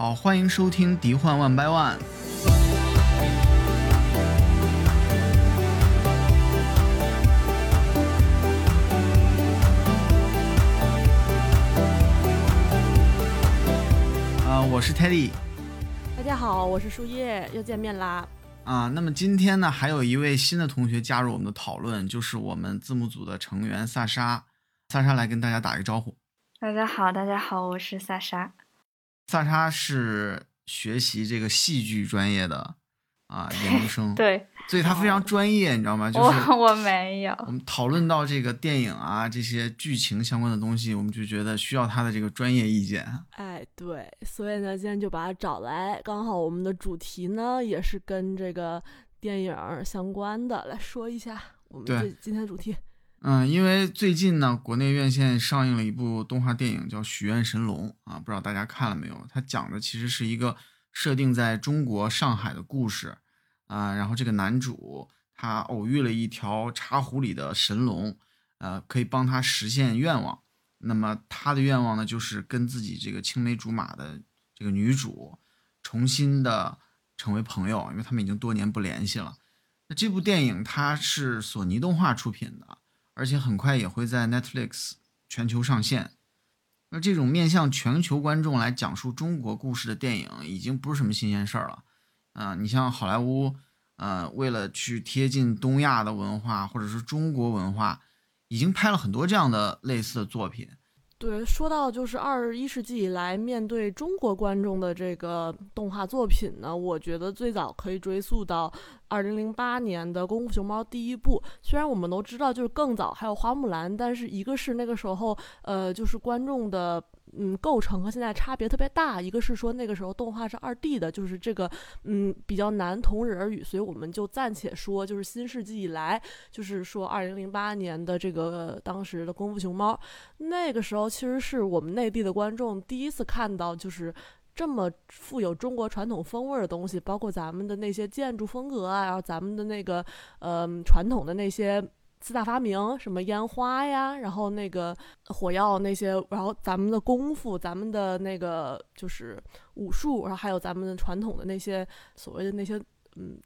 好，欢迎收听迪幻万百万。我是 Teddy。 大家好，我是树叶，又见面啦。那么今天呢，还有一位新的同学加入我们的讨论，就是我们字幕组的成员萨莎。萨莎来跟大家打一个招呼。大家好，大家好，我是萨莎。萨莎是学习这个戏剧专业的研究生，对，所以她非常专业，你知道吗？就是我没有。我们讨论到这个电影啊，这些剧情相关的东西，我们就觉得需要她的这个专业意见。哎，对，所以呢，今天就把她找来，刚好我们的主题呢也是跟这个电影相关的，来说一下我们今天的主题。因为最近呢，国内院线上映了一部动画电影叫《许愿神龙》啊，不知道大家看了没有？它讲的其实是一个设定在中国上海的故事啊。然后这个男主他偶遇了一条茶壶里的神龙，可以帮他实现愿望。那么他的愿望呢，就是跟自己这个青梅竹马的这个女主重新的成为朋友，因为他们已经多年不联系了。那这部电影它是索尼动画出品的。而且很快也会在 Netflix 全球上线。那这种面向全球观众来讲述中国故事的电影已经不是什么新鲜事儿了。你像好莱坞为了去贴近东亚的文化或者是中国文化，已经拍了很多这样的类似的作品。对，说到就是21世纪以来面对中国观众的这个动画作品呢，我觉得最早可以追溯到2008年的《功夫熊猫》第一部。虽然我们都知道就是更早还有《花木兰》，但是一个是那个时候就是观众的构成和现在差别特别大，一个是说那个时候动画是 2D 的，就是这个比较难同日而语，所以我们就暂且说就是新世纪以来，就是说2008年的这个当时的功夫熊猫，那个时候其实是我们内地的观众第一次看到就是这么富有中国传统风味的东西，包括咱们的那些建筑风格啊，然后咱们的那个传统的那些四大发明，什么烟花呀，然后那个火药那些，然后咱们的功夫，咱们的那个就是武术，然后还有咱们的传统的那些所谓的那些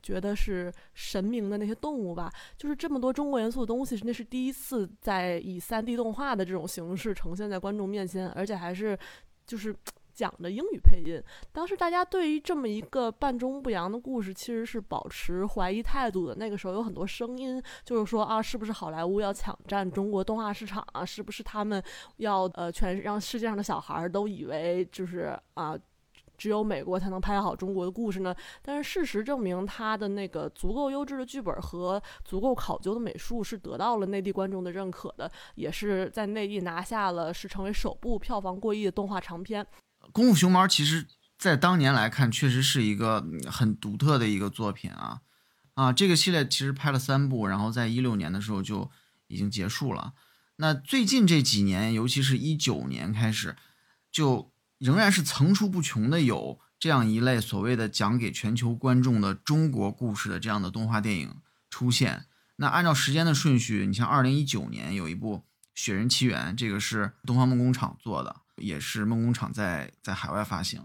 觉得是神明的那些动物吧，就是这么多中国元素的东西，那是第一次在以 3D 动画的这种形式呈现在观众面前，而且还是就是讲的英语配音。当时大家对于这么一个半中不洋的故事其实是保持怀疑态度的。那个时候有很多声音就是说啊，是不是好莱坞要抢占中国动画市场啊？是不是他们要全让世界上的小孩都以为就是只有美国才能拍好中国的故事呢？但是事实证明，他的那个足够优质的剧本和足够考究的美术是得到了内地观众的认可的，也是在内地拿下了是成为首部票房过亿的动画长片。功夫熊猫其实在当年来看确实是一个很独特的一个作品啊，这个系列其实拍了3部，然后在2016年的时候就已经结束了。那最近这几年，尤其是2019年开始，就仍然是层出不穷的有这样一类所谓的讲给全球观众的中国故事的这样的动画电影出现。那按照时间的顺序，你像2019年有一部《雪人奇缘》，这个是东方梦工厂做的，也是梦工厂在海外发行。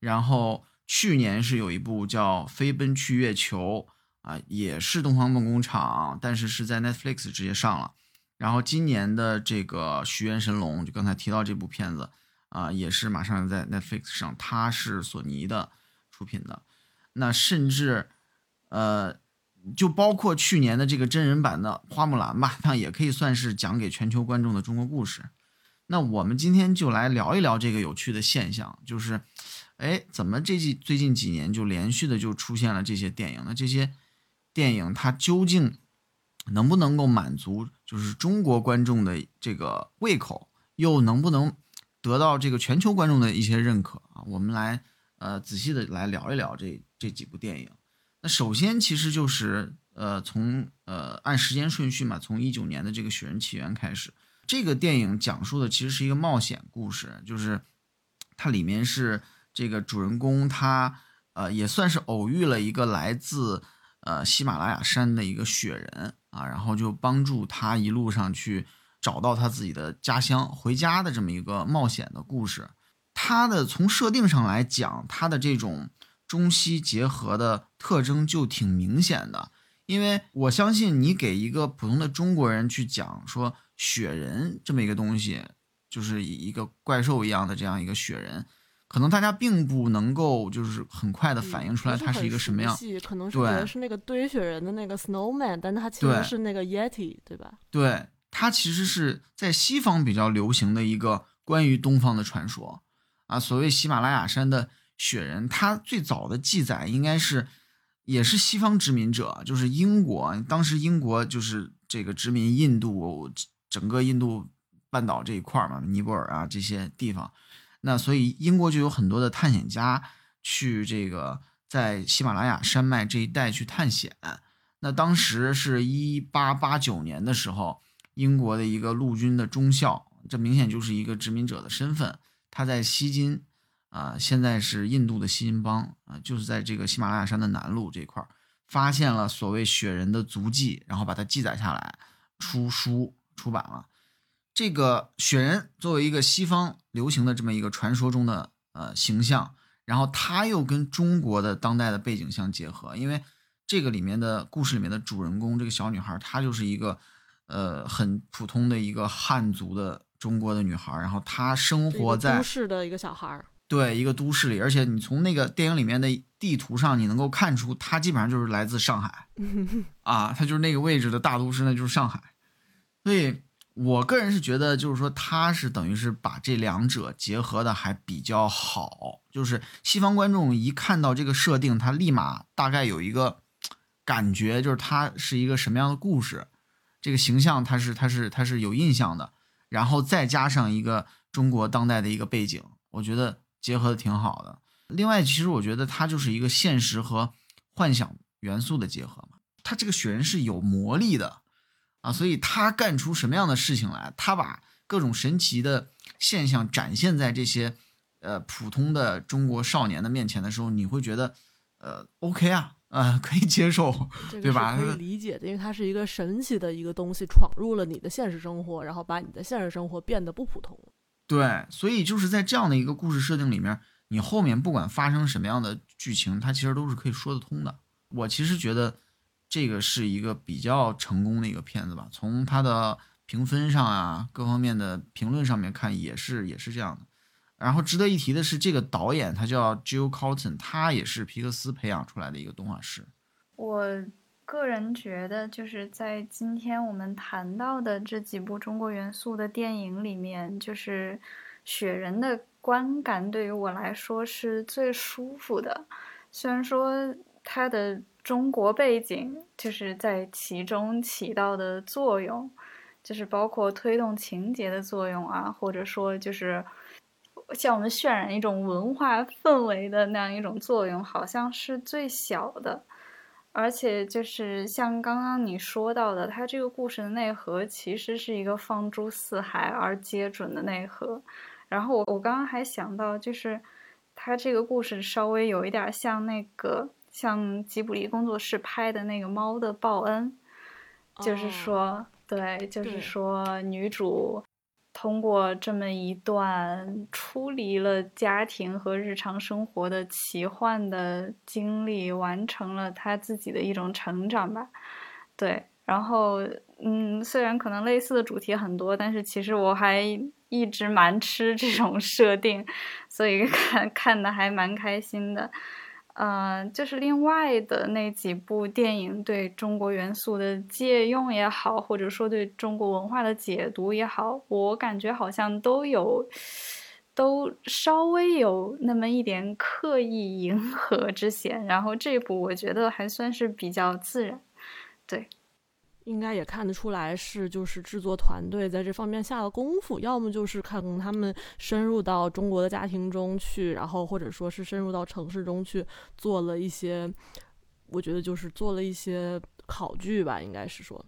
然后去年是有一部叫《飞奔去月球》也是东方梦工厂，但是是在 Netflix 直接上了。然后今年的这个《许愿神龙》，就刚才提到这部片子也是马上在 Netflix 上，它是索尼的出品的。那甚至就包括去年的这个真人版的《花木兰》吧，它也可以算是讲给全球观众的中国故事。那我们今天就来聊一聊这个有趣的现象，就是怎么最近几年就连续的就出现了这些电影。那这些电影它究竟能不能够满足就是中国观众的这个胃口，又能不能得到这个全球观众的一些认可啊？我们来仔细的来聊一聊这几部电影。那首先其实就是按时间顺序嘛，从2019年的这个《雪人奇缘》开始。这个电影讲述的其实是一个冒险故事，就是它里面是这个主人公他也算是偶遇了一个来自喜马拉雅山的一个雪人然后就帮助他一路上去找到他自己的家乡回家的这么一个冒险的故事。它的从设定上来讲，它的这种中西结合的特征就挺明显的。因为我相信你给一个普通的中国人去讲说雪人这么一个东西，就是一个怪兽一样的这样一个雪人，可能大家并不能够就是很快的反映出来它是一个什么样，可能是觉得是那个堆雪人的那个 snowman， 但它其实是那个 yeti， 对吧？对，它其实是在西方比较流行的一个关于东方的传说啊，所谓喜马拉雅山的雪人，它最早的记载应该是也是西方殖民者，就是英国，当时英国就是这个殖民印度，整个印度半岛这一块嘛，尼泊尔啊这些地方。那所以英国就有很多的探险家去这个在喜马拉雅山脉这一带去探险。那当时是1889年的时候，英国的一个陆军的中校，这明显就是一个殖民者的身份，他在西金啊、现在是印度的西金邦啊、就是在这个喜马拉雅山的南麓这块发现了所谓雪人的足迹，然后把它记载下来，出书出版了。这个雪人作为一个西方流行的这么一个传说中的形象，然后它又跟中国的当代的背景相结合，因为这个里面的故事里面的主人公这个小女孩，她就是一个很普通的一个汉族的中国的女孩，然后她生活在都市的一个小孩，对，一个都市里，而且你从那个电影里面的地图上你能够看出她基本上就是来自上海啊，她就是那个位置的大都市，那就是上海。所以我个人是觉得就是说他是等于是把这两者结合的还比较好，就是西方观众一看到这个设定，他立马大概有一个感觉，就是他是一个什么样的故事，这个形象他是有印象的，然后再加上一个中国当代的一个背景，我觉得结合的挺好的。另外其实我觉得它就是一个现实和幻想元素的结合嘛，它这个雪人是有魔力的啊，所以他干出什么样的事情来，他把各种神奇的现象展现在这些普通的中国少年的面前的时候，你会觉得OK 啊，可以接受，对吧？可以理解的，因为它是一个神奇的一个东西闯入了你的现实生活，然后把你的现实生活变得不普通。对，所以就是在这样的一个故事设定里面，你后面不管发生什么样的剧情，它其实都是可以说得通的。我其实觉得这个是一个比较成功的一个片子吧，从它的评分上啊，各方面的评论上面看也是这样的。然后值得一提的是，这个导演他叫 Jill Coulton， 他也是皮克斯培养出来的一个动画师。我个人觉得就是在今天我们谈到的这几部中国元素的电影里面，就是雪人的观感对于我来说是最舒服的，虽然说它的中国背景就是在其中起到的作用，就是包括推动情节的作用啊，或者说就是像我们渲染一种文化氛围的那样一种作用，好像是最小的。而且就是像刚刚你说到的，它这个故事的内核其实是一个放诸四海而皆准的内核。然后我刚刚还想到，就是它这个故事稍微有一点像那个像吉卜力工作室拍的那个《猫的报恩》，就是说，对，就是说女主通过这么一段出离了家庭和日常生活的奇幻的经历，完成了她自己的一种成长吧。对，然后虽然可能类似的主题很多，但是其实我还一直蛮吃这种设定，所以看的还蛮开心的。就是另外的那几部电影对中国元素的借用也好，或者说对中国文化的解读也好，我感觉好像都稍微有那么一点刻意迎合之嫌，然后这部我觉得还算是比较自然。对，应该也看得出来是就是制作团队在这方面下了功夫，要么就是看他们深入到中国的家庭中去，然后或者说是深入到城市中去，做了一些，我觉得就是做了一些考据吧，应该是说。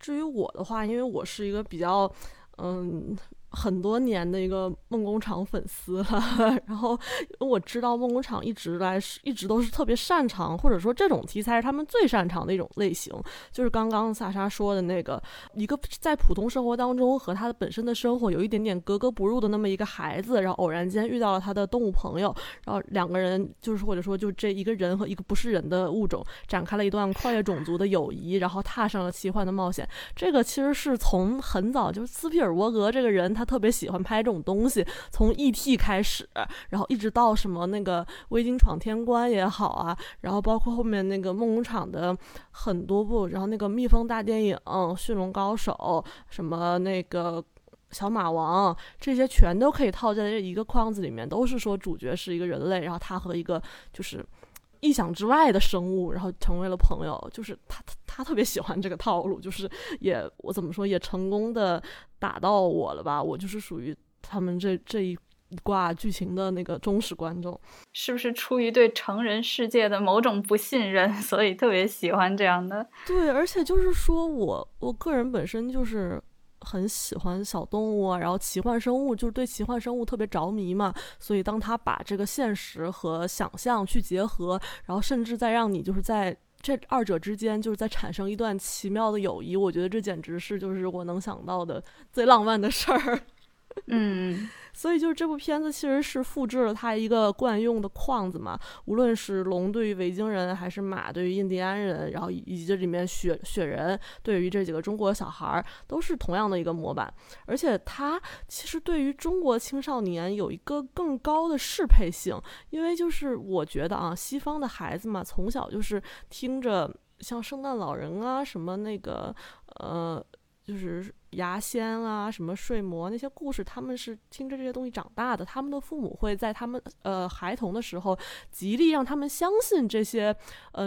至于我的话，因为我是一个比较很多年的一个梦工厂粉丝了，然后我知道梦工厂一直都是特别擅长，或者说这种题材是他们最擅长的一种类型，就是刚刚萨莎说的那个一个在普通生活当中和他的本身的生活有一点点格格不入的那么一个孩子，然后偶然间遇到了他的动物朋友，然后两个人就是或者说就这一个人和一个不是人的物种展开了一段跨越种族的友谊，然后踏上了奇幻的冒险。这个其实是从很早就是斯皮尔伯格这个人他特别喜欢拍这种东西，从 ET 开始，然后一直到什么那个维京闯天关也好啊，然后包括后面那个梦工厂的很多部，然后那个蜜蜂大电影、驯龙高手，什么那个小马王，这些全都可以套在一个框子里面，都是说主角是一个人类，然后他和一个就是意想之外的生物然后成为了朋友。就是他特别喜欢这个套路，就是也我怎么说也成功的打到我了吧，我就是属于他们这一挂剧情的那个忠实观众。是不是出于对成人世界的某种不信任，所以特别喜欢这样的？对，而且就是说我个人本身就是很喜欢小动物啊，然后奇幻生物，就是对奇幻生物特别着迷嘛，所以当他把这个现实和想象去结合，然后甚至再让你就是在这二者之间就是在产生一段奇妙的友谊，我觉得这简直是就是我能想到的最浪漫的事儿。嗯，所以就是这部片子其实是复制了它一个惯用的框子嘛，无论是龙对于维京人还是马对于印第安人，然后以及这里面雪人对于这几个中国小孩都是同样的一个模板。而且它其实对于中国青少年有一个更高的适配性，因为就是我觉得啊，西方的孩子嘛从小就是听着像圣诞老人啊什么那个就是牙仙啊什么睡魔那些故事，他们是听着这些东西长大的，他们的父母会在他们孩童的时候极力让他们相信这些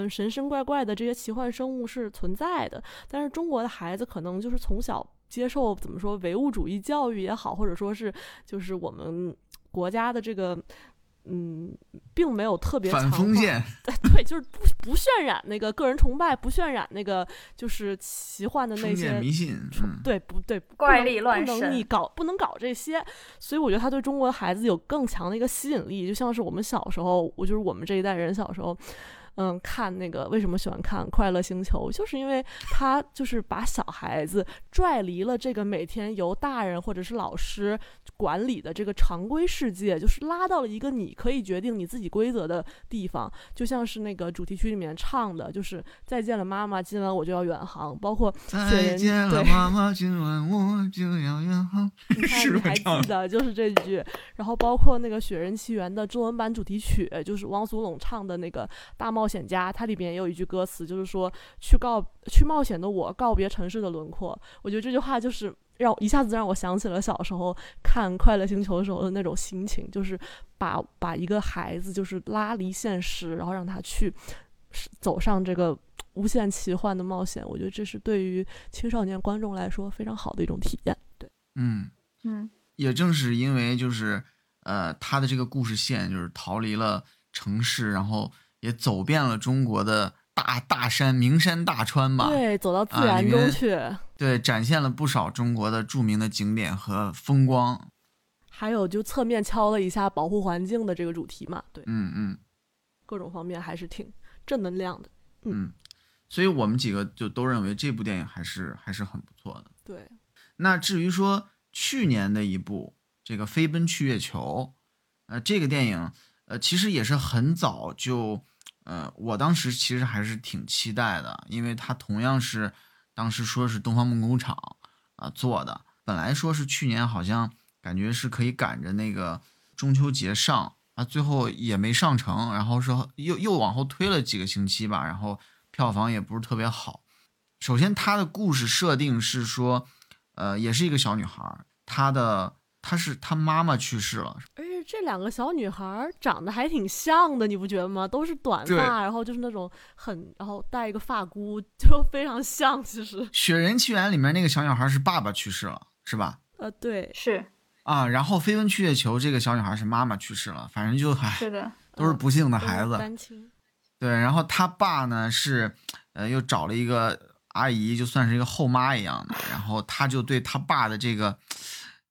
神神怪怪的这些奇幻生物是存在的。但是中国的孩子可能就是从小接受怎么说唯物主义教育也好，或者说是就是我们国家的这个并没有特别反封建对，就是不渲染那个个人崇拜，不渲染那个就是奇幻的那些迷信，对不对？怪力乱神不能搞这些，所以我觉得他对中国孩子有更强的一个吸引力，就像是我们小时候，我们这一代人小时候。看那个为什么喜欢看《快乐星球》，就是因为他就是把小孩子拽离了这个每天由大人或者是老师管理的这个常规世界，就是拉到了一个你可以决定你自己规则的地方。就像是那个主题曲里面唱的，就是再见了妈妈，今晚我就要远航，包括再见了妈妈，今晚我就要远航，你看你还记得就是这句。然后包括那个《雪人奇缘》的中文版主题曲，就是汪苏泷唱的那个《大冒险家》，它里边也有一句歌词，就是说去冒险的我，告别城市的轮廓。我觉得这句话就是一下子让我想起了小时候看《快乐星球》的时候的那种心情，就是把一个孩子就是拉离现实，然后让他去走上这个无限奇幻的冒险。我觉得这是对于青少年观众来说非常好的一种体验。对，也正是因为就是他的这个故事线就是逃离了城市，然后也走遍了中国的大山、名山大川吧，对，走到自然中去，对，展现了不少中国的著名的景点和风光，还有就侧面敲了一下保护环境的这个主题嘛，对，各种方面还是挺正能量的，所以我们几个就都认为这部电影还是很不错的，对。那至于说去年的一部这个《飞奔去月球》，这个电影。其实也是很早就，我当时其实还是挺期待的，因为它同样是当时说是东方梦工厂做的，本来说是去年好像感觉是可以赶着那个中秋节上啊，最后也没上成，然后说又往后推了几个星期吧，然后票房也不是特别好。首先，它的故事设定是说，也是一个小女孩，她妈妈去世了。这两个小女孩长得还挺像的，你不觉得吗？都是短发，然后就是那种然后戴一个发箍，就非常像。其实《雪人奇缘》里面那个小女孩是爸爸去世了，是吧？对，是啊。然后《飞奔去月球》这个小女孩是妈妈去世了，反正就是的，都是不幸的孩子，单亲。对，然后他爸呢是，又找了一个阿姨，就算是一个后妈一样的，然后他就对他爸的这个。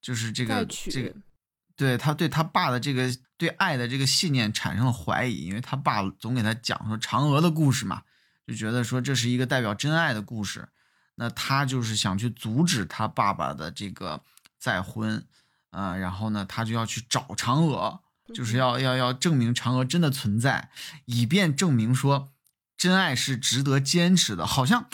就是这个对他对他爸的这个对爱的这个信念产生了怀疑，因为他爸总给他讲说嫦娥的故事嘛，就觉得说这是一个代表真爱的故事，那他就是想去阻止他爸爸的这个再婚，然后呢他就要去找嫦娥，就是要证明嫦娥真的存在，以便证明说真爱是值得坚持的，好像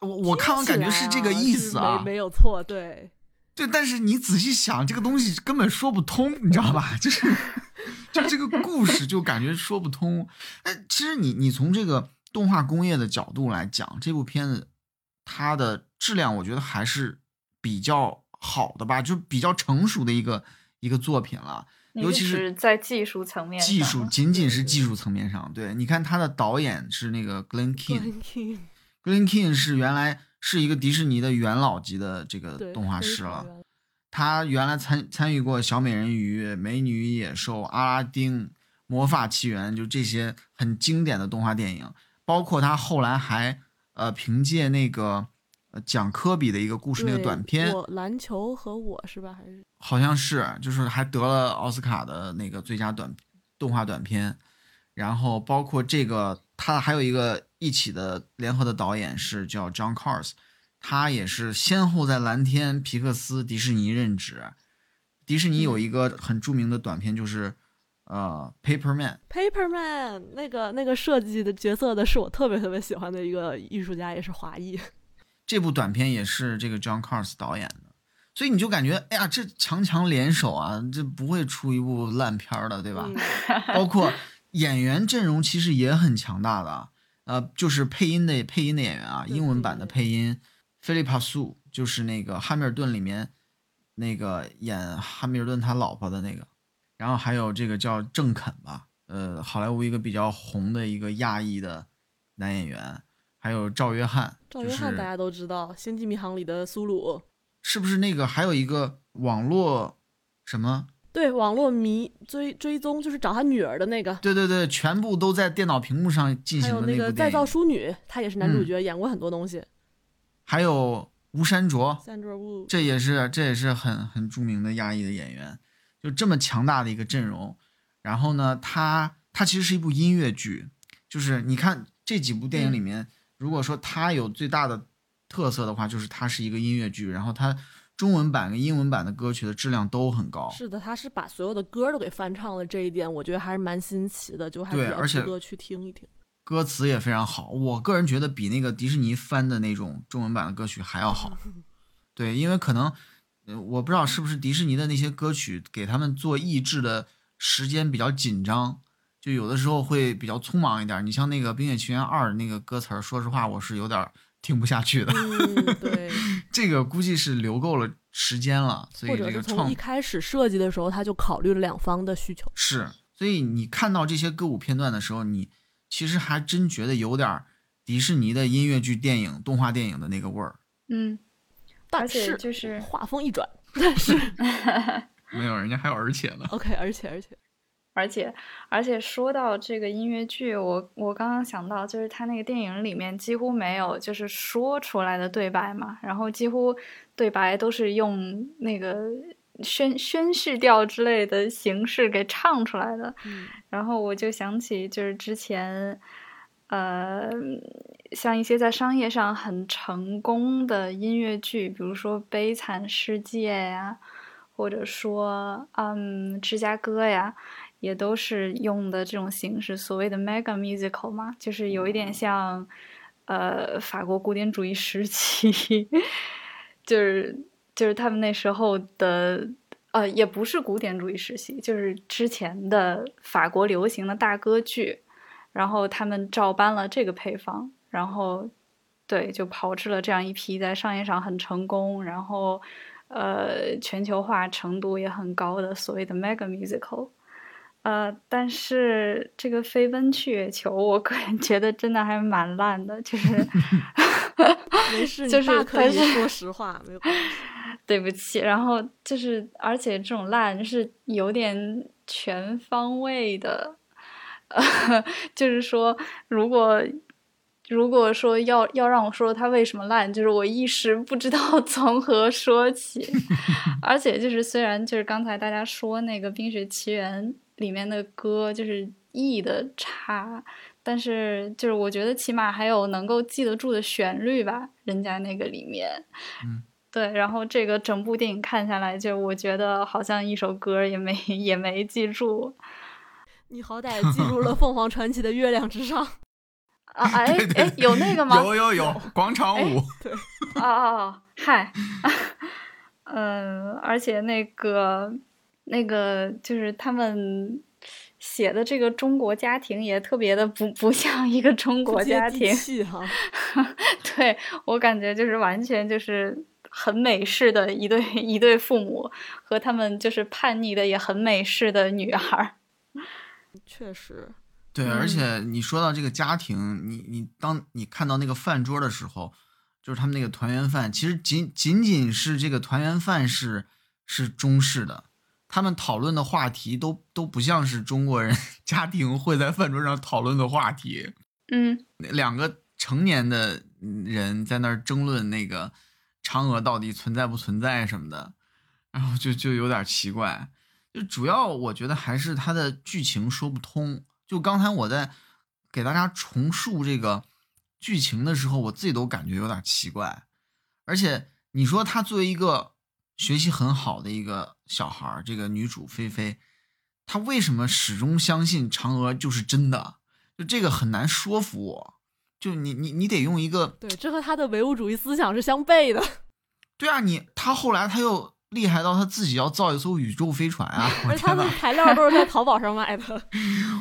我看完感觉是这个意思啊，没有错，对。对，但是你仔细想，这个东西根本说不通，你知道吧？就是这个故事就感觉说不通。但其实你从这个动画工业的角度来讲，这部片子它的质量我觉得还是比较好的吧，就比较成熟的一个作品了。尤其是在技术层面上，仅仅是技术层面上。对，你看他的导演是那个 Glen Keane。Glen Keane 是原来是一个迪士尼的元老级的这个动画师了，他原来参与过小美人鱼、美女与野兽、阿拉丁、魔法奇缘，就这些很经典的动画电影，包括他后来还凭借那个讲科比的一个故事那个短片，篮球和我是吧？还是好像是，就是还得了奥斯卡的那个最佳动画短片，然后包括这个他还有一个一起的联合的导演是叫 John Kahrs， 他也是先后在蓝天、皮克斯、迪士尼任职。迪士尼有一个很著名的短片就是paperman， 那个设计的角色的是我特别特别喜欢的一个艺术家，也是华裔。这部短片也是这个 John Kahrs 导演的，所以你就感觉哎呀，这强强联手啊，这不会出一部烂片的，对吧？包括演员阵容其实也很强大的，就是配音的演员啊，英文版的配音，菲利帕苏就是那个《汉密尔顿》里面那个演汉密尔顿他老婆的那个，然后还有这个叫郑肯吧，好莱坞一个比较红的一个亚裔的男演员。还有赵约翰大家都知道，《星际迷航》里的苏鲁，是不是那个？还有一个网络什么？对，网络迷追踪，就是找他女儿的那个。对对对，全部都在电脑屏幕上进行的那部电影。还有那个再造淑女，她也是男主角，演过很多东西。还有吴珊卓，这也是很著名的亚裔的演员，就这么强大的一个阵容。然后呢，它其实是一部音乐剧，就是你看这几部电影里面。如果说它有最大的特色的话，就是它是一个音乐剧，然后它中文版跟英文版的歌曲的质量都很高。是的，它是把所有的歌都给翻唱了，这一点我觉得还是蛮新奇的，就还是要值得去听一听。歌词也非常好，我个人觉得比那个迪士尼翻的那种中文版的歌曲还要好。对，因为可能我不知道是不是迪士尼的那些歌曲给他们做译制的时间比较紧张。就有的时候会比较匆忙一点，你像那个《冰雪奇缘2》那个歌词，说实话我是有点听不下去的。对，这个估计是留够了时间了，所以这个从一开始设计的时候，他就考虑了两方的需求。是，所以你看到这些歌舞片段的时候，你其实还真觉得有点迪士尼的音乐剧、电影、动画电影的那个味儿。嗯，但是就是画风一转，但是没有，人家还有而且呢。OK， 而且。而且说到这个音乐剧，我刚刚想到，就是他那个电影里面几乎没有就是说出来的对白嘛，然后几乎对白都是用那个宣誓调之类的形式给唱出来的。然后我就想起就是之前像一些在商业上很成功的音乐剧，比如说《悲惨世界》呀，或者说芝加哥呀，也都是用的这种形式，所谓的 mega musical 嘛，就是有一点像法国古典主义时期，就是他们那时候的也不是古典主义时期，就是之前的法国流行的大歌剧，然后他们照搬了这个配方，然后对就炮制了这样一批在商业上很成功，然后全球化程度也很高的所谓的 mega musical。但是这个飞奔去月球我个人觉得真的还蛮烂的，就是没事就是你可以说实话没有关系，对不起。然后就是而且这种烂是有点全方位的，就是说如果如果说要让我说它为什么烂，就是我一时不知道从何说起。而且就是虽然就是刚才大家说那个《冰雪奇缘》里面的歌就是意的差，但是就是我觉得起码还有能够记得住的旋律吧，人家那个里面。嗯，对，然后这个整部电影看下来，就我觉得好像一首歌也没记住。你好歹记住了凤凰传奇的《月亮之上》啊，哎，有那个吗？有广场舞。对，哦嗨，而且那个就是他们写的这个中国家庭也特别的不像一个中国家庭，哈。对，我感觉就是完全就是很美式的一对父母和他们就是叛逆的也很美式的女儿。确实。对，而且你说到这个家庭，你当你看到那个饭桌的时候，就是他们那个团圆饭，其实仅仅是这个团圆饭是中式的。他们讨论的话题都不像是中国人家庭会在饭桌上讨论的话题。嗯，两个成年的人在那儿争论那个嫦娥到底存在不存在什么的，然后就有点奇怪。就主要我觉得还是它的剧情说不通。就刚才我在给大家重述这个剧情的时候，我自己都感觉有点奇怪。而且你说他作为一个学习很好的一个小孩，这个女主菲菲，她为什么始终相信嫦娥就是真的？就这个很难说服我。就你得用一个，对，这和她的唯物主义思想是相悖的。对啊，她后来她又厉害到她自己要造一艘宇宙飞船啊！而且她的材料都是在淘宝上买的。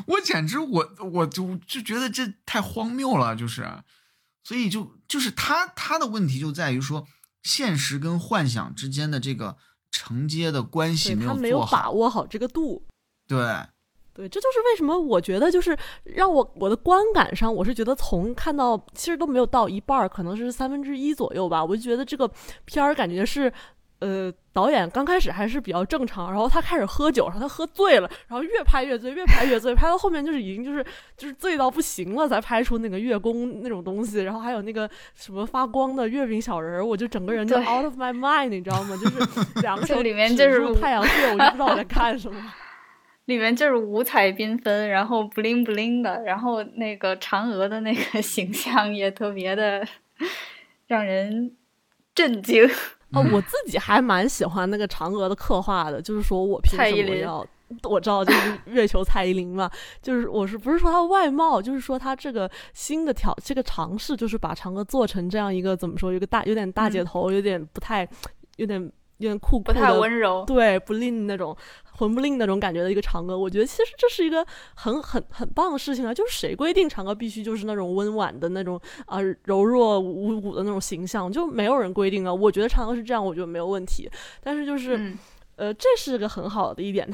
我简直我就觉得这太荒谬了，就是，所以就是她的问题就在于说，现实跟幻想之间的这个承接的关系没有做好，他没有把握好这个度。对，这就是为什么我觉得就是让我的观感上，我是觉得从看到其实都没有到一半，可能是1/3左右吧，我就觉得这个片儿感觉是导演刚开始还是比较正常，然后他开始喝酒，然后他喝醉了，然后越拍越醉，拍到后面就是已经就是醉到不行了，才拍出那个月宫那种东西，然后还有那个什么发光的月饼小人，我就整个人就 out of my mind， 你知道吗？就是两个手里面就是太阳穴，我就不知道我在看什么。里面就是五彩缤纷，然后 bling bling 的，然后那个嫦娥的那个形象也特别的让人震惊。哦，我自己还蛮喜欢那个嫦娥的刻画的，就是说我凭什么要，我知道就是月球蔡依林嘛，就是我是不是说她外貌，就是说她这个新的这个尝试，就是把嫦娥做成这样一个怎么说，一个有点大姐头，有点酷酷的，不太温柔，对，不吝那种魂不吝那种感觉的一个嫦娥，我觉得其实这是一个很棒的事情啊！就是谁规定嫦娥必须就是那种温婉的那种啊柔弱无骨的那种形象，就没有人规定啊。我觉得嫦娥是这样，我觉得没有问题。但是就是，这是个很好的一点，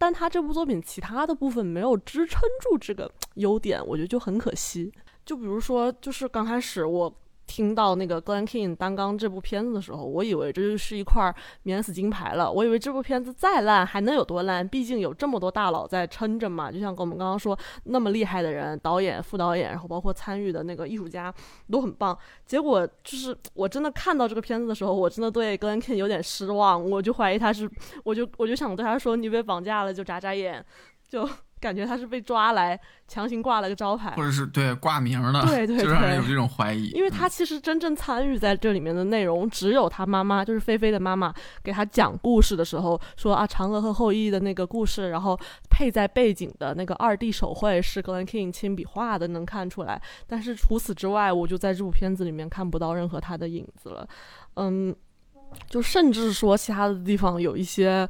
但他这部作品其他的部分没有支撑住这个优点，我觉得就很可惜。就比如说，就是刚开始我听到那个 Glen Keane 担纲这部片子的时候，我以为这就是一块免死金牌了，我以为这部片子再烂还能有多烂，毕竟有这么多大佬在撑着嘛，就像我们刚刚说那么厉害的人，导演、副导演，然后包括参与的那个艺术家都很棒。结果就是我真的看到这个片子的时候，我真的对 Glen Keane 有点失望，我就怀疑他是，我就想对他说，你被绑架了，就眨眨眼，就感觉他是被抓来强行挂了个招牌，或者是对挂名的，对，就让人有这种怀疑。因为他其实真正参与在这里面的内容，只有他妈妈，就是菲菲的妈妈给他讲故事的时候说啊，嫦娥和后羿的那个故事，然后配在背景的那个2D 手绘是 Glen Keane 亲笔画的，能看出来。但是除此之外，我就在这部片子里面看不到任何他的影子了。就甚至说其他的地方有一些。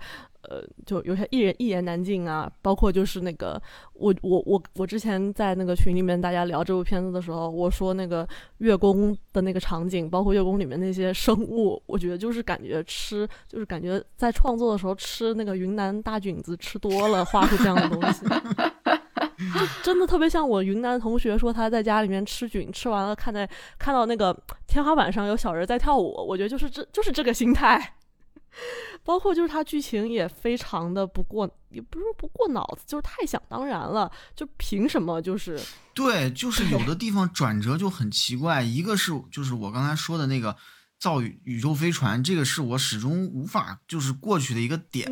就有些一言难尽啊，包括就是那个我之前在那个群里面大家聊这部片子的时候，我说那个月宫的那个场景，包括月宫里面那些生物，我觉得就是感觉就是感觉在创作的时候吃那个云南大菌子吃多了，画出这样的东西。就真的特别像我云南同学说他在家里面吃菌，吃完了看到那个天花板上有小人在跳舞，我觉得就是这个心态。包括就是它剧情也非常的不过，也不是不过脑子，就是太想当然了，就凭什么就是对，就是有的地方转折就很奇怪。一个是就是我刚才说的那个造宇宙飞船，这个是我始终无法就是过去的一个点。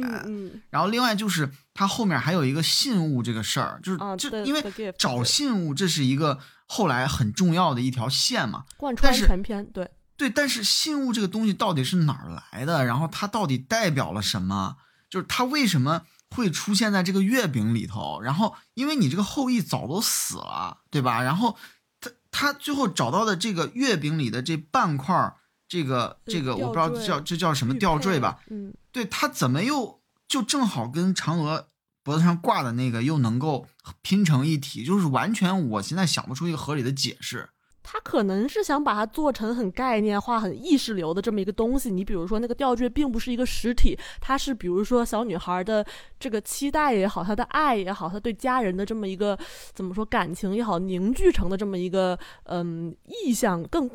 然后另外就是它后面还有一个信物这个事儿，就是这因为找信物这是一个后来很重要的一条线嘛，贯穿全篇，对。对，但是信物这个东西到底是哪儿来的，然后它到底代表了什么，就是它为什么会出现在这个月饼里头，然后因为你这个后羿早都死了对吧，然后他最后找到的这个月饼里的这半块这个我不知道这叫什么吊坠吧，对，他怎么又就正好跟嫦娥脖子上挂的那个又能够拼成一体，就是完全我现在想不出一个合理的解释。他可能是想把它做成很概念化很意识流的这么一个东西，你比如说那个吊坠并不是一个实体，它是比如说小女孩的这个期待也好，她的爱也好，她对家人的这么一个怎么说感情也好凝聚成的这么一个意象，更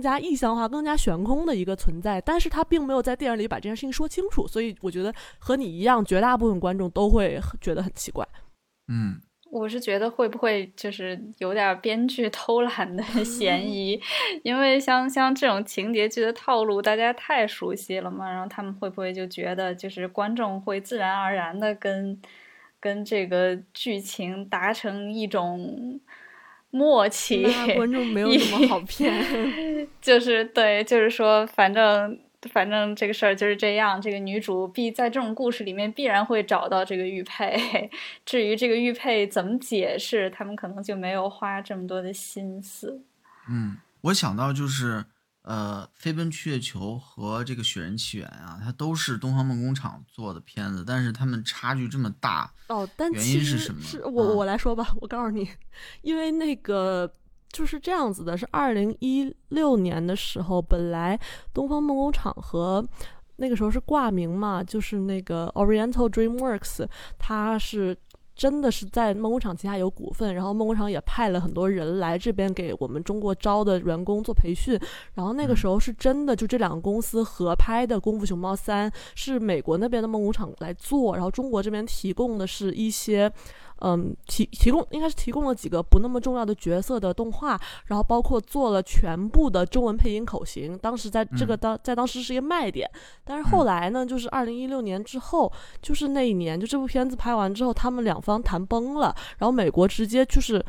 加意象化更加悬空的一个存在，但是他并没有在电影里把这件事情说清楚，所以我觉得和你一样绝大部分观众都会觉得很奇怪。我是觉得会不会就是有点编剧偷懒的嫌疑，因为像这种情节剧的套路大家太熟悉了嘛，然后他们会不会就觉得就是观众会自然而然的跟这个剧情达成一种默契。观众没有什么好骗就是对，就是说反正这个事儿就是这样，这个女主在这种故事里面必然会找到这个玉佩，至于这个玉佩怎么解释，他们可能就没有花这么多的心思。我想到就是飞奔去月球和这个雪人起源啊，它都是东方梦工厂做的片子，但是他们差距这么大，但原因是什么？是我来说吧，我告诉你，因为那个就是这样子的，是2016年的时候，本来东方梦工厂和那个时候是挂名嘛，就是那个 Oriental Dreamworks， 它是真的是在梦工厂旗下有股份，然后梦工厂也派了很多人来这边给我们中国招的员工做培训，然后那个时候是真的就这两个公司合拍的《功夫熊猫3》是美国那边的梦工厂来做，然后中国这边提供的是一些提供应该是提供了几个不那么重要的角色的动画，然后包括做了全部的中文配音口型，当时在这个当时是一个卖点。但是后来呢，就是2016年之后，就是那一年就这部片子拍完之后，他们两方谈崩了，然后美国直接就是，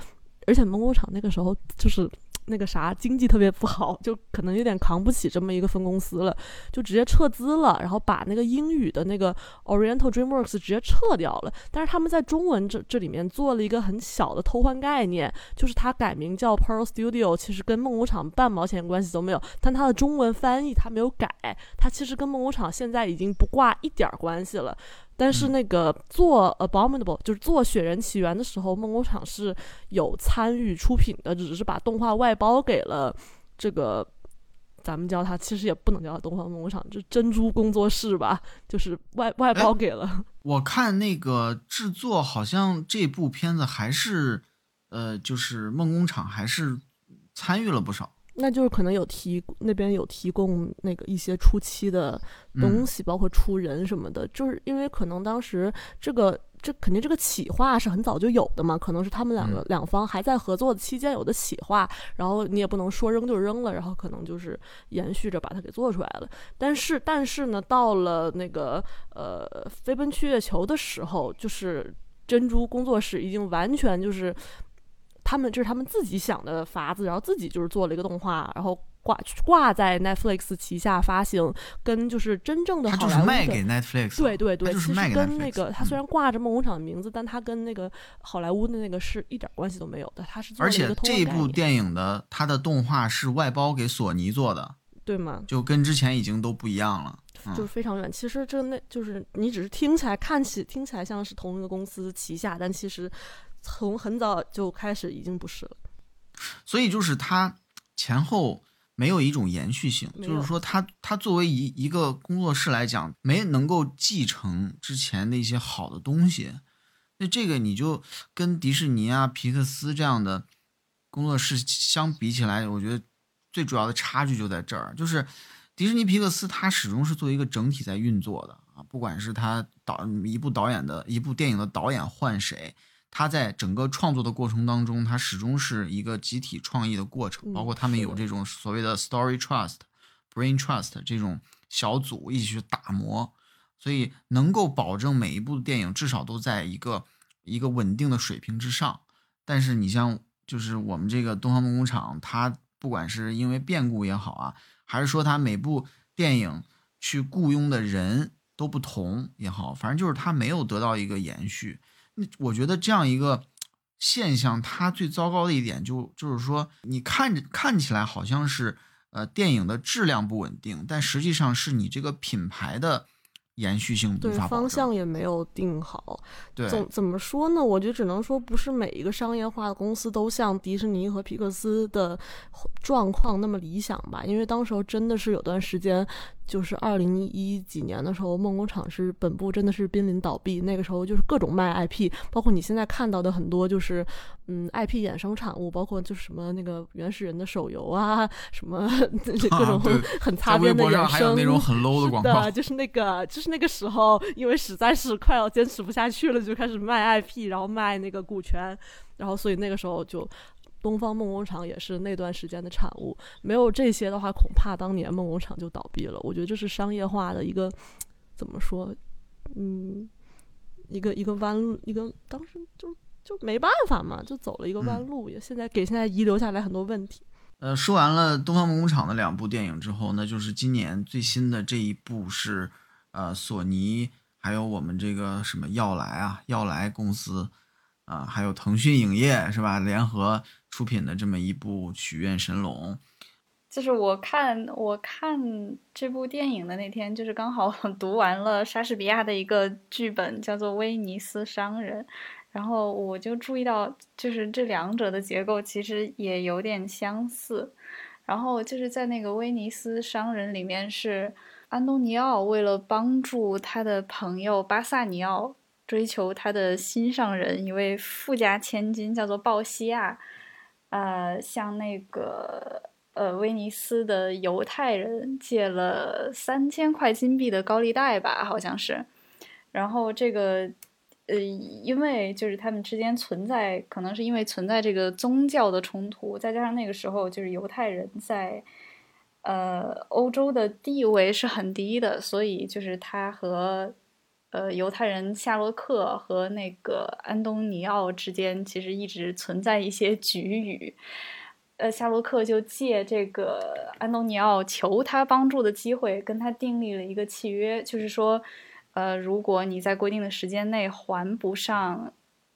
而且梦工厂那个时候就是那个啥经济特别不好，就可能有点扛不起这么一个分公司了，就直接撤资了，然后把那个英语的那个 Oriental Dreamworks 直接撤掉了，但是他们在中文这里面做了一个很小的偷换概念，就是它改名叫 Pearl Studio， 其实跟梦工厂半毛钱关系都没有，但它的中文翻译它没有改，它其实跟梦工厂现在已经不挂一点关系了。但是那个做 Abominable 就是做雪人起源的时候，梦工厂是有参与出品的，只是把动画外包给了这个咱们叫它其实也不能叫它东方梦工厂，就珍珠工作室吧，就是外包给了。我看那个制作好像这部片子还是就是梦工厂还是参与了不少，那就是可能那边有提供那个一些初期的东西，包括出人什么的，就是因为可能当时这肯定这个企划是很早就有的嘛，可能是他们两方还在合作的期间有的企划，然后你也不能说扔就扔了，然后可能就是延续着把它给做出来了。但是呢，到了那个飞奔去月球的时候，就是珍珠工作室已经完全就是他们自己想的法子，然后自己就是做了一个动画，然后挂在 Netflix 旗下发行，跟就是真正的好莱坞的，他就是卖给 Netflix， 对对对，其实跟那个他虽然挂着梦工厂的名字，但他跟那个好莱坞的那个是一点关系都没有的，他是做了一个通。而且这部电影的他的动画是外包给索尼做的，对吗？就跟之前已经都不一样了。就是非常远，其实就是你只是听起来像是同一个公司旗下，但其实从很早就开始已经不是了。所以就是它前后没有一种延续性，就是说它作为一个工作室来讲，没能够继承之前的一些好的东西。那这个你就跟迪士尼啊、皮克斯这样的工作室相比起来，我觉得最主要的差距就在这儿，就是迪士尼皮克斯它始终是作为一个整体在运作的啊，不管是它一部电影的导演换谁，它在整个创作的过程当中，它始终是一个集体创意的过程，包括他们有这种所谓的 story trust、brain trust 这种小组一起去打磨，所以能够保证每一部电影至少都在一个稳定的水平之上。但是你像就是我们这个东方梦工厂，它不管是因为变故也好啊，还是说他每部电影去雇佣的人都不同也好，反正就是他没有得到一个延续。我觉得这样一个现象，它最糟糕的一点就是说，你看起来好像是电影的质量不稳定，但实际上是你这个品牌的延续性无法保证，对，方向也没有定好。对，怎么说呢，我觉得只能说不是每一个商业化的公司都像迪士尼和皮克斯的状况那么理想吧，因为当时候真的是有段时间，就是2011几年的时候，梦工厂是本部真的是濒临倒闭，那个时候就是各种卖 IP， 包括你现在看到的很多就是IP 衍生产物，包括就是什么那个原始人的手游啊，什么各种很擦边的衍生，在微博上还有那种很 low 的广告，是的，就是那个时候，因为实在是快要坚持不下去了，就开始卖 IP， 然后卖那个股权，然后所以那个时候就东方梦工厂也是那段时间的产物，没有这些的话，恐怕当年梦工厂就倒闭了。我觉得这是商业化的一个怎么说，一个弯路，一个当时就没办法嘛，就走了一个弯路，也现在遗留下来很多问题。说完了东方梦工厂的两部电影之后，那就是今年最新的这一部是索尼还有我们这个什么耀来公司啊、还有腾讯影业是吧，联合出品的这么一部《许愿神龙》。就是我看这部电影的那天，就是刚好读完了莎士比亚的一个剧本，叫做《威尼斯商人》，然后我就注意到，就是这两者的结构其实也有点相似。然后就是在那个《威尼斯商人》里面，是安东尼奥为了帮助他的朋友巴萨尼奥追求他的心上人，一位富家千金叫做鲍西亚，向那个威尼斯的犹太人借了3000块金币的高利贷吧，好像是。然后这个因为就是他们之间可能是因为存在这个宗教的冲突，再加上那个时候就是犹太人在欧洲的地位是很低的，所以就是他和犹太人夏洛克和那个安东尼奥之间其实一直存在一些龃龉，夏洛克就借这个安东尼奥求他帮助的机会，跟他订立了一个契约，就是说，如果你在规定的时间内还不上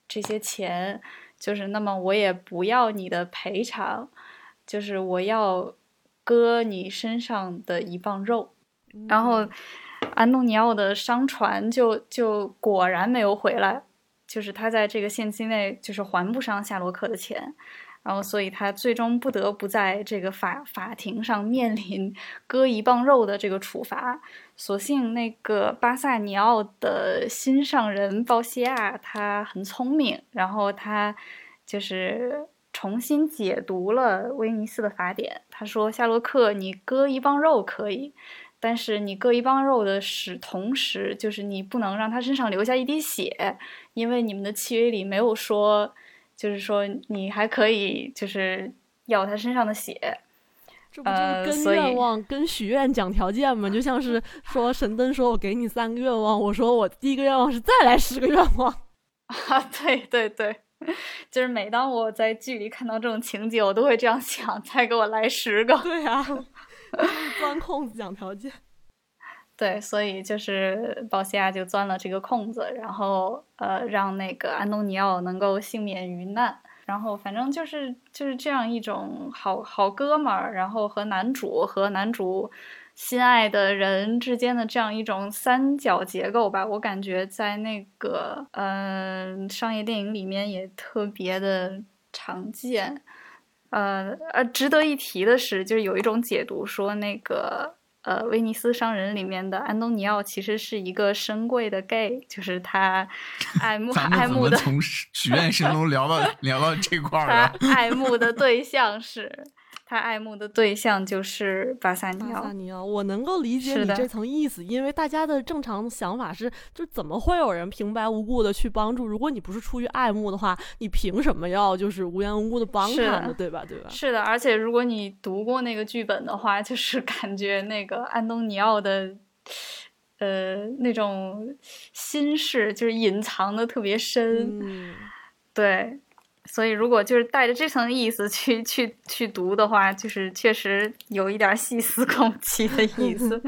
这些钱，就是那么我也不要你的赔偿，就是我要割你身上的一磅肉，然后。安东尼奥的商船就果然没有回来，就是他在这个限期内就是还不上夏洛克的钱，然后所以他最终不得不在这个法庭上面临割一磅肉的这个处罚。所幸那个巴萨尼奥的心上人鲍西亚他很聪明，然后他就是重新解读了威尼斯的法典，他说夏洛克你割一磅肉可以，但是你割一磅肉的同时，就是你不能让他身上留下一滴血，因为你们的契约里没有说，就是说你还可以就是要他身上的血。这不就是跟愿望、跟许愿讲条件吗？就像是说神灯说我给你3个愿望，我说我第一个愿望是再来10个愿望。啊，对对对，就是每当我在剧里看到这种情节，我都会这样想，再给我来10个。对啊。钻空子讲条件。对，所以就是鲍西亚就钻了这个空子，然后让那个安东尼奥能够幸免于难。然后反正就是这样一种好哥们儿，然后和男主心爱的人之间的这样一种三角结构吧，我感觉在那个商业电影里面也特别的常见。值得一提的是，就是有一种解读说，那个威尼斯商人里面的安东尼奥其实是一个深贵的 gay， 就是他爱慕的。从许愿神龙聊到这块儿了。他爱慕的对象是他爱慕的对象就是巴萨尼奥。巴萨尼奥，我能够理解你这层意思，因为大家的正常想法是，就怎么会有人平白无故的去帮助？如果你不是出于爱慕的话，你凭什么要就是无缘无故的帮他呢？对吧？对吧？是的，而且如果你读过那个剧本的话，就是感觉那个安东尼奥的。那种心事就是隐藏的特别深、嗯、对，所以如果就是带着这层意思去读的话，就是确实有一点细思恐极的意思。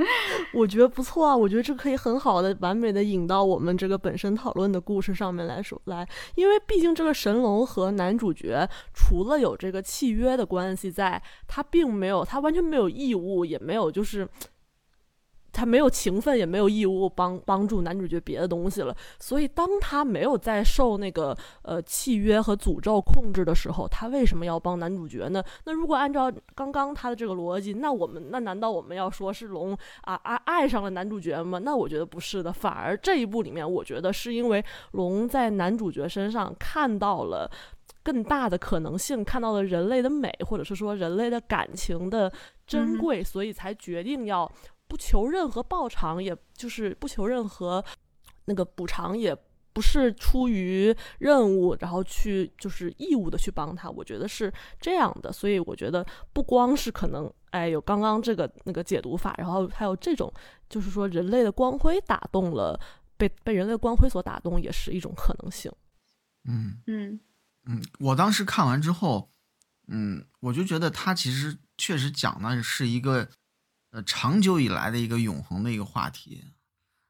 我觉得不错啊，我觉得这可以很好的完美的引到我们这个本身讨论的故事上面来说来，因为毕竟这个神龙和男主角除了有这个契约的关系在，他并没有，他完全没有义务，也没有就是他没有情分也没有义务帮助男主角别的东西了，所以当他没有在受那个契约和诅咒控制的时候，他为什么要帮男主角呢？那如果按照刚刚他的这个逻辑，那难道我们要说是龙爱上了男主角吗？那我觉得不是的，反而这一部里面我觉得是因为龙在男主角身上看到了更大的可能性，看到了人类的美，或者是说人类的感情的珍贵、嗯、所以才决定要不求任何报偿，也就是不求任何那个补偿，也不是出于任务然后去就是义务的去帮他，我觉得是这样的。所以我觉得不光是可能有刚刚这个那个解读法，然后还有这种就是说人类的光辉打动了，被人类的光辉所打动也是一种可能性。嗯嗯嗯，我当时看完之后，我就觉得他其实确实讲的是一个长久以来的一个永恒的一个话题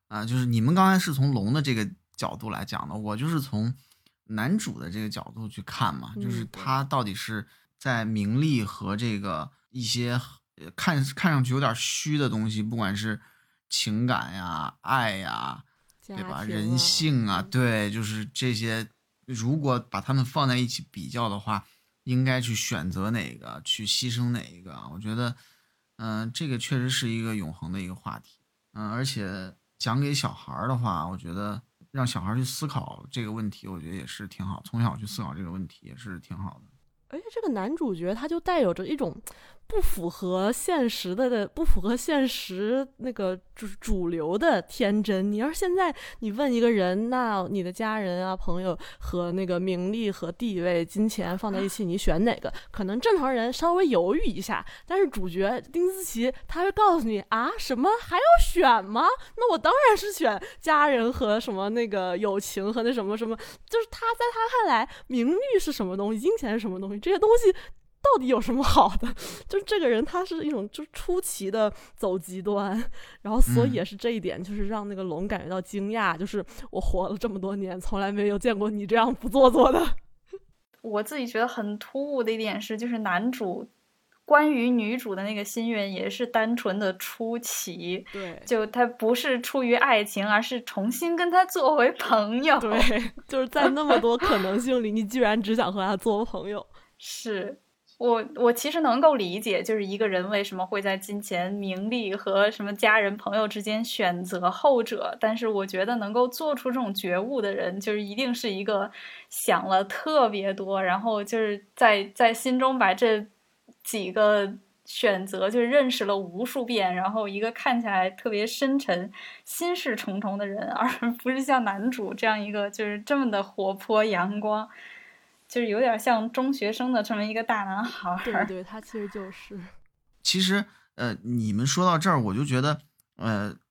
啊，就是你们刚才是从龙的这个角度来讲的，我就是从男主的这个角度去看嘛，就是他到底是在名利和这个一些看上去有点虚的东西，不管是情感呀、爱呀，对吧？人性啊，对，就是这些，如果把他们放在一起比较的话，应该去选择哪个，去牺牲哪一个？我觉得。这个确实是一个永恒的一个话题，而且讲给小孩的话，我觉得让小孩去思考这个问题，我觉得也是挺好，从小去思考这个问题也是挺好的。而且这个男主角他就带有着一种不符合现实那个就是主流的天真。你要是现在你问一个人，那你的家人啊、朋友和那个名利和地位、金钱放在一起，你选哪个？可能正常人稍微犹豫一下，但是主角丁思琪他会告诉你啊，什么还要选吗？那我当然是选家人和什么那个友情和那什么什么，就是他在他看来，名利是什么东西，金钱是什么东西，这些东西到底有什么好的？就是这个人他是一种就出奇的走极端，然后所以也是这一点就是让那个龙感觉到惊讶，就是我活了这么多年从来没有见过你这样不做作的。我自己觉得很突兀的一点是，就是男主关于女主的那个心愿也是单纯的出奇，对，就他不是出于爱情，而是重新跟他做回朋友。对，就是在那么多可能性里你居然只想和他做朋友。是我其实能够理解，就是一个人为什么会在金钱、名利和什么家人、朋友之间选择后者，但是我觉得能够做出这种觉悟的人，就是一定是一个想了特别多，然后就是在心中把这几个选择就认识了无数遍，然后一个看起来特别深沉、心事重重的人，而不是像男主这样一个就是这么的活泼阳光。就是有点像中学生的这么一个大男孩。对对，他其实就是。其实你们说到这儿，我就觉得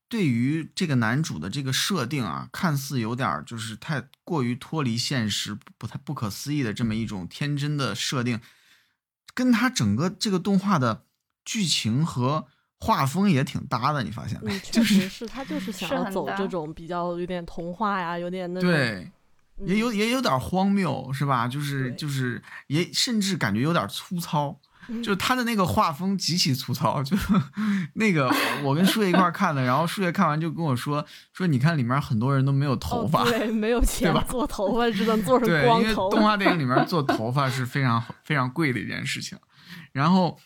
对于这个男主的这个设定啊，看似有点就是太过于脱离现实、不可思议的这么一种天真的设定，跟他整个这个动画的剧情和画风也挺搭的，你发现没？确实是，他就是想要走这种比较有点童话呀，有点那种。对。也有点荒谬，是吧？就是也甚至感觉有点粗糙，就是他的那个画风极其粗糙。就那个我跟树叶一块看的，然后树叶看完就跟我说你看里面很多人都没有头发，对，没有钱做头发，只能做成光头。对，因为动画电影里面做头发是非常非常贵的一件事情，然后。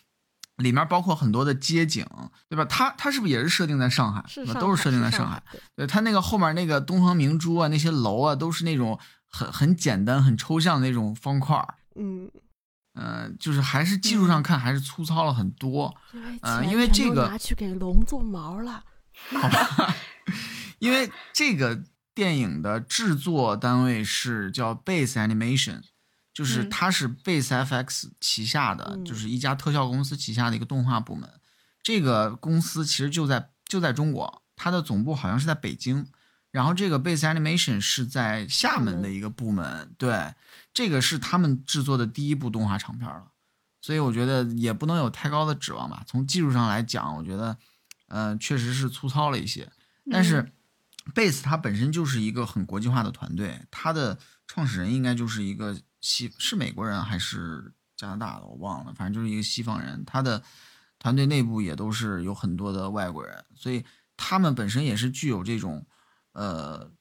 里面包括很多的街景，对吧？它是不是也是设定在上海？是上海，都是设定在上海。对，它那个后面那个东方明珠啊，那些楼啊，都是那种很简单、很抽象的那种方块。嗯，就是还是技术上看还是粗糙了很多，因为这个拿去给龙做毛了，好吧？因为这个电影的制作单位是叫 Base Animation， 就是它是 BaseFX 旗下的，就是一家特效公司旗下的一个动画部门。这个公司其实就在中国，它的总部好像是在北京。然后这个 Base Animation 是在厦门的一个部门，对，这个是他们制作的第一部动画长片了，所以我觉得也不能有太高的指望吧。从技术上来讲，我觉得，确实是粗糙了一些。但是 Base 它本身就是一个很国际化的团队，它的创始人应该就是一个是美国人还是加拿大的，我忘了，反正就是一个西方人。他的团队内部也都是有很多的外国人，所以他们本身也是具有这种。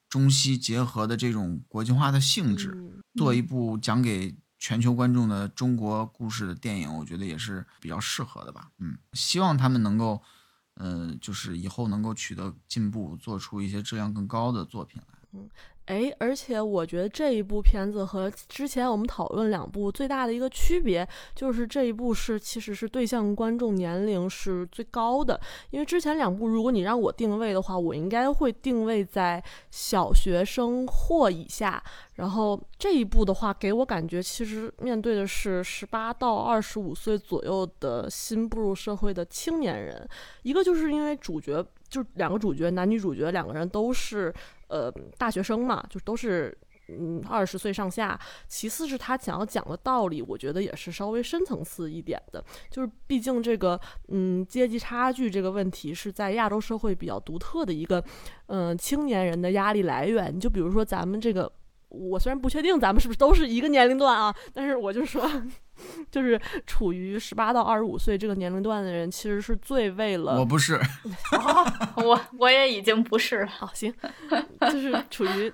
中西结合的这种国际化的性质，做一部讲给全球观众的中国故事的电影，我觉得也是比较适合的吧。希望他们能够，就是以后能够取得进步，做出一些质量更高的作品来。而且我觉得这一部片子和之前我们讨论两部最大的一个区别，就是这一部其实是对象观众年龄是最高的。因为之前两部如果你让我定位的话，我应该会定位在小学生或以下，然后这一部的话给我感觉其实面对的是18到25岁左右的新步入社会的青年人。一个就是因为两个主角，男女主角两个人都是大学生嘛，就都是20岁上下。其次是他想要讲的道理，我觉得也是稍微深层次一点的，就是毕竟这个阶级差距这个问题是在亚洲社会比较独特的一个青年人的压力来源。你就比如说咱们这个，我虽然不确定咱们是不是都是一个年龄段啊，但是我就说就是处于18到25岁这个年龄段的人，其实是最为了我不是我也已经不是了。好，行，就是处于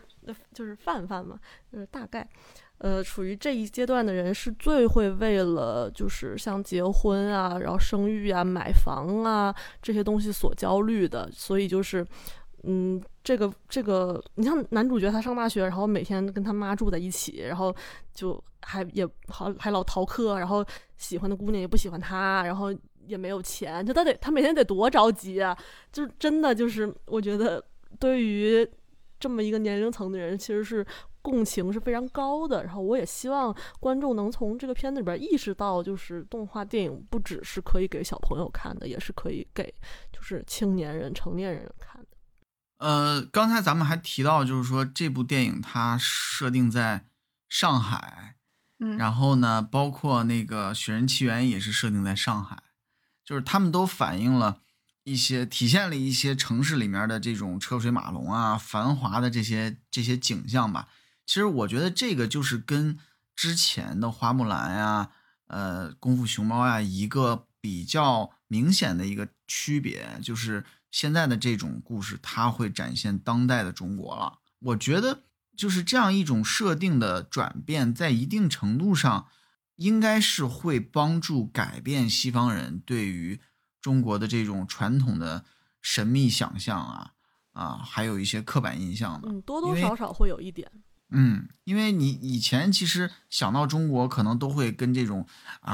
就是泛嘛，就是大概处于这一阶段的人是最会为了就是像结婚啊，然后生育啊，买房啊这些东西所焦虑的。所以就是这个你像男主角他上大学，然后每天跟他妈住在一起，然后就还老逃课，然后喜欢的姑娘也不喜欢他，然后也没有钱，就他每天得多着急啊。就是真的就是我觉得对于这么一个年龄层的人其实是共情是非常高的。然后我也希望观众能从这个片子里边意识到，就是动画电影不只是可以给小朋友看的，也是可以给就是青年人成年人看的。刚才咱们还提到，就是说这部电影它设定在上海，然后呢，包括那个《雪人奇缘》也是设定在上海，就是他们都反映了一些，体现了一些城市里面的这种车水马龙啊、繁华的这些景象吧。其实我觉得这个就是跟之前的花木兰呀、功夫熊猫呀一个比较明显的一个区别，就是现在的这种故事它会展现当代的中国了。我觉得就是这样一种设定的转变，在一定程度上应该是会帮助改变西方人对于中国的这种传统的神秘想象啊，还有一些刻板印象的，多多少少会有一点。因为你以前其实想到中国可能都会跟这种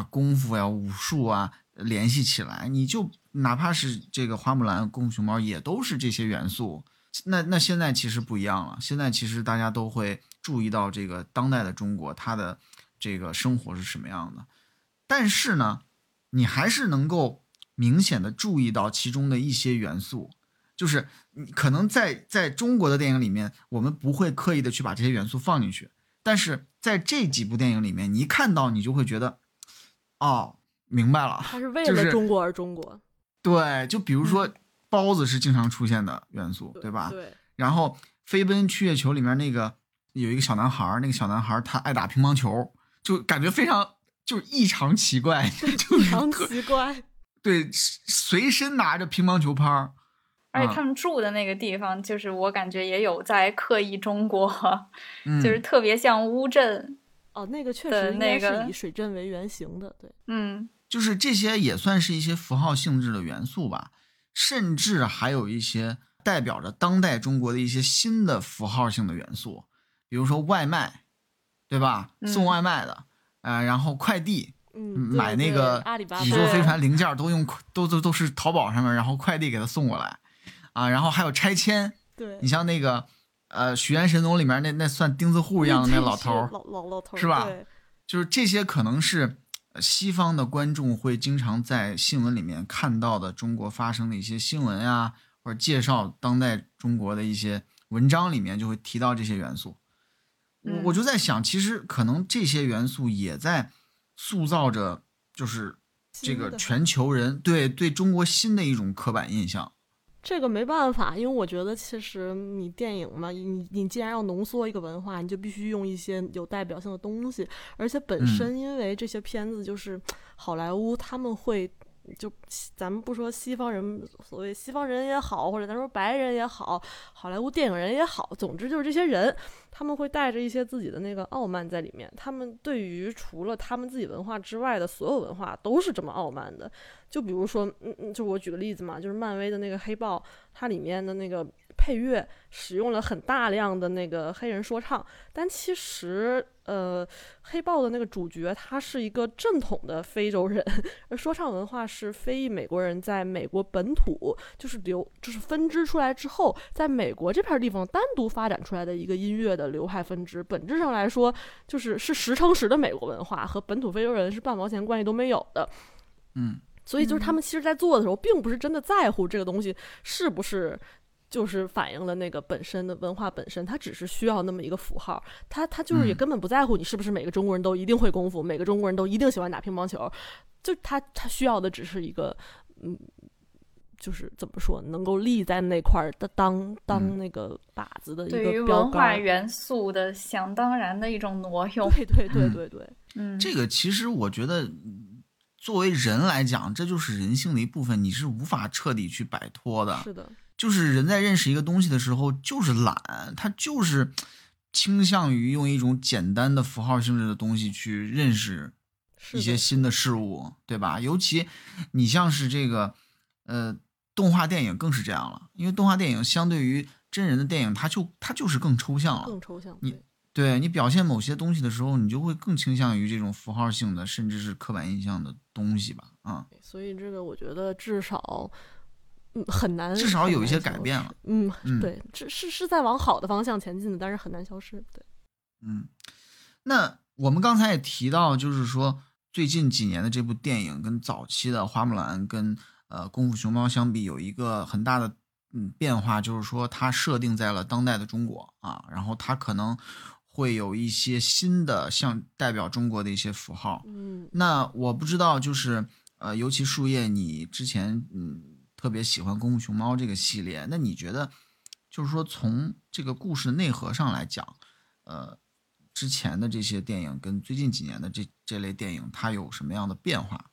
功夫呀、武术啊联系起来，你就哪怕是这个花木兰、功夫熊猫也都是这些元素。那现在其实不一样了，现在其实大家都会注意到这个当代的中国，它的这个生活是什么样的。但是呢，你还是能够明显的注意到其中的一些元素，就是可能在中国的电影里面，我们不会刻意的去把这些元素放进去，但是在这几部电影里面，你一看到你就会觉得，哦，明白了，它是为了中国而中国。就是对，就比如说包子是经常出现的元素，对吧？对。然后飞奔去月球里面那个有一个小男孩，那个小男孩他爱打乒乓球，就感觉非常就是异常奇怪，异常奇怪。对，随身拿着乒乓球拍儿。而且他们住的那个地方，就是我感觉也有在刻意中国，就是特别像乌镇。哦，那个确实应该是以水镇为原型的，对。就是这些也算是一些符号性质的元素吧，甚至还有一些代表着当代中国的一些新的符号性的元素，比如说外卖，对吧？送外卖的，然后快递，买那个宇宙飞船零件都用都是淘宝上面，然后快递给他送过来啊，然后还有拆迁。对，你像那个许愿神农里面那算钉子户一样的那老头儿，老头是吧？就是这些可能是西方的观众会经常在新闻里面看到的中国发生的一些新闻啊，或者介绍当代中国的一些文章里面就会提到这些元素。我就在想，其实可能这些元素也在塑造着，就是这个全球人对中国新的一种刻板印象。这个没办法，因为我觉得其实你电影嘛，你既然要浓缩一个文化，你就必须用一些有代表性的东西，而且本身因为这些片子就是好莱坞他们会，就咱们不说西方人，所谓西方人也好，或者咱说白人也好，好莱坞电影人也好，总之就是这些人他们会带着一些自己的那个傲慢在里面，他们对于除了他们自己文化之外的所有文化都是这么傲慢的。就比如说就我举个例子嘛，就是漫威的那个黑豹，它里面的那个配乐使用了很大量的那个黑人说唱，但其实黑豹的那个主角他是一个正统的非洲人，而说唱文化是非裔美国人在美国本土就是分支出来之后，在美国这片地方单独发展出来的一个音乐的流派分支，本质上来说就是10%的美国文化，和本土非洲人是半毛钱关系都没有的。所以就是他们其实在做的时候并不是真的在乎这个东西是不是就是反映了那个本身的文化本身，它只是需要那么一个符号，它就是也根本不在乎你是不是每个中国人都一定会功夫，每个中国人都一定喜欢打乒乓球，就它需要的只是一个就是怎么说，能够立在那块儿的当那个靶子的一个标杆，对于文化元素的想当然的一种挪用。对，这个其实我觉得作为人来讲，这就是人性的一部分，你是无法彻底去摆脱的。是的。就是人在认识一个东西的时候就是懒，他就是倾向于用一种简单的符号性质的东西去认识一些新的事物，对吧？尤其你像是这个动画电影更是这样了，因为动画电影相对于真人的电影它就是更抽象了，更抽象。你表现某些东西的时候，你就会更倾向于这种符号性的甚至是刻板印象的东西吧。所以这个我觉得至少很难，至少有一些改变了。对，这是在往好的方向前进的，但是很难消失。对，那我们刚才也提到，就是说最近几年的这部电影跟早期的《花木兰》跟功夫熊猫相比，有一个很大的变化，就是说它设定在了当代的中国啊，然后它可能会有一些新的像代表中国的一些符号。那我不知道，就是尤其树叶，你之前特别喜欢功夫熊猫这个系列，那你觉得就是说从这个故事内核上来讲，之前的这些电影跟最近几年的这类电影它有什么样的变化？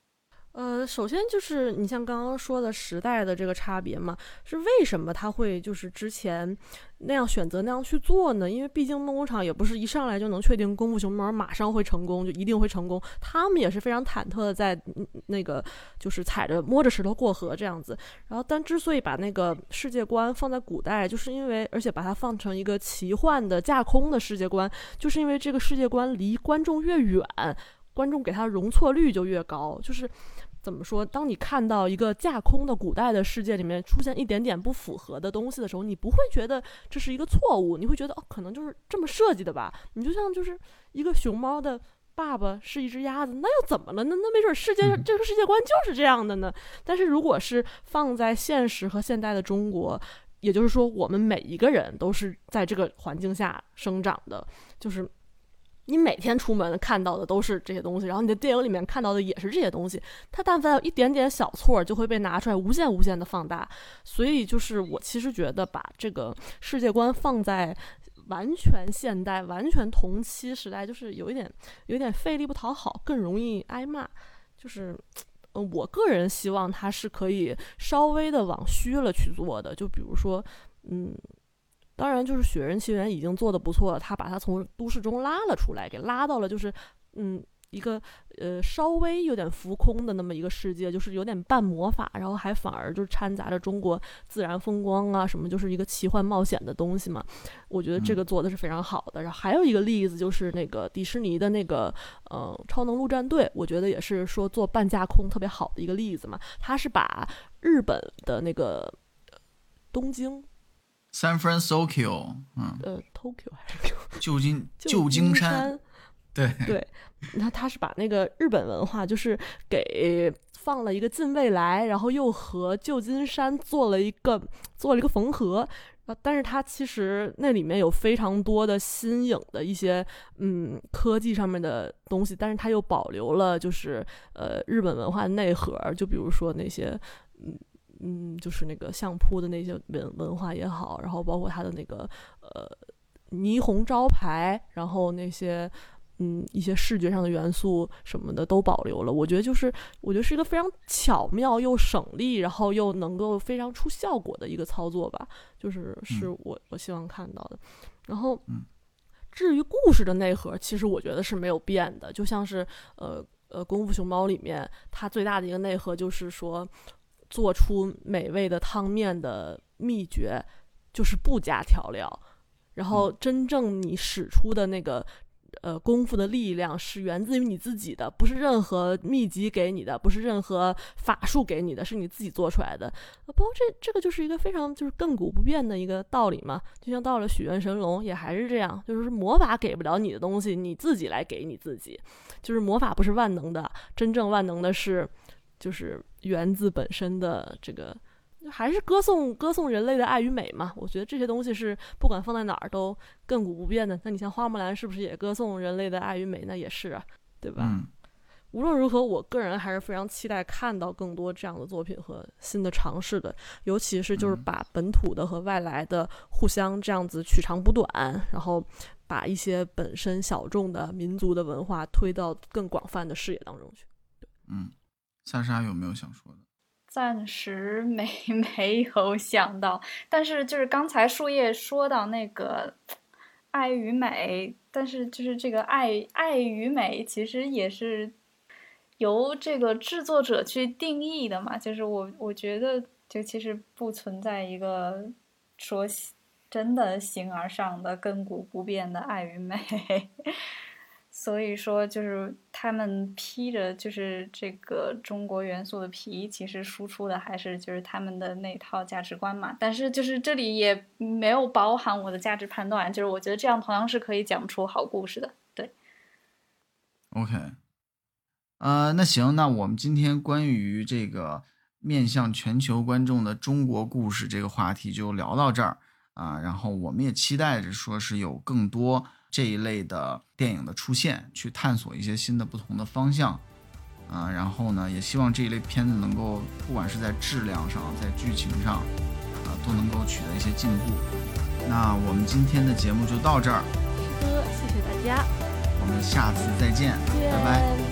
首先就是你像刚刚说的时代的这个差别嘛，是为什么他会就是之前那样选择那样去做呢？因为毕竟梦工厂也不是一上来就能确定功夫熊猫马上会成功，就一定会成功，他们也是非常忐忑的在那个就是摸着石头过河这样子。然后但之所以把那个世界观放在古代，就是因为而且把它放成一个奇幻的架空的世界观，就是因为这个世界观离观众越远，观众给他容错率就越高。就是怎么说，当你看到一个架空的古代的世界里面出现一点点不符合的东西的时候，你不会觉得这是一个错误，你会觉得可能就是这么设计的吧。你就像就是一个熊猫的爸爸是一只鸭子，那又怎么了呢？那没准这个世界观就是这样的呢。但是如果是放在现实和现代的中国，也就是说我们每一个人都是在这个环境下生长的，就是你每天出门看到的都是这些东西，然后你的电影里面看到的也是这些东西，它但凡有一点点小错就会被拿出来无限的放大。所以就是我其实觉得把这个世界观放在完全现代完全同期时代，就是有一点费力不讨好，更容易挨骂。就是我个人希望它是可以稍微的往虚了去做的，就比如说当然就是雪人奇缘已经做得不错了，他把它从都市中拉了出来，给拉到了就是一个稍微有点浮空的那么一个世界，就是有点半魔法，然后还反而就掺杂着中国自然风光啊什么，就是一个奇幻冒险的东西嘛。我觉得这个做的是非常好的。然后还有一个例子就是那个迪士尼的那个超能陆战队，我觉得也是说做半架空特别好的一个例子嘛。他是把日本的那个东京San Francisco， Tokyo 还是旧金山，对，他是把那个日本文化就是给放了一个近未来，然后又和旧金山做了一个缝合，但是它其实那里面有非常多的新颖的一些科技上面的东西，但是它又保留了就是日本文化的内核，就比如说那些就是那个相扑的那些文化也好，然后包括它的那个霓虹招牌，然后那些一些视觉上的元素什么的都保留了。我觉得是一个非常巧妙又省力，然后又能够非常出效果的一个操作吧，是我希望看到的。然后至于故事的内核，其实我觉得是没有变的，就像是功夫熊猫里面它最大的一个内核就是说做出美味的汤面的秘诀就是不加调料，然后真正你使出的那个功夫的力量是源自于你自己的，不是任何秘籍给你的，不是任何法术给你的，是你自己做出来的。包括这个就是一个非常就是亘古不变的一个道理嘛，就像到了许愿神龙也还是这样，就是魔法给不了你的东西，你自己来给你自己，就是魔法不是万能的，真正万能的是就是源自本身的这个，还是歌颂人类的爱与美嘛。我觉得这些东西是不管放在哪儿都亘古不变的。那你像花木兰是不是也歌颂人类的爱与美？那也是啊，对吧？无论如何，我个人还是非常期待看到更多这样的作品和新的尝试的，尤其是就是把本土的和外来的互相这样子取长补短，然后把一些本身小众的民族的文化推到更广泛的视野当中去。萨莎有没有想说的？暂时没有想到，但是就是刚才树叶说到那个爱与美，但是就是这个爱与美其实也是由这个制作者去定义的嘛，就是我觉得就其实不存在一个说真的形而上的亘古不变的爱与美。所以说就是他们披着就是这个中国元素的皮，其实输出的还是就是他们的那套价值观嘛，但是就是这里也没有包含我的价值判断，就是我觉得这样同样是可以讲出好故事的。对 OK， 那行，那我们今天关于这个面向全球观众的中国故事这个话题就聊到这儿啊，然后我们也期待着说是有更多这一类的电影的出现，去探索一些新的不同的方向然后呢也希望这一类片子能够不管是在质量上在剧情上都能够取得一些进步。那我们今天的节目就到这儿，谢谢大家，我们下次再见，拜拜。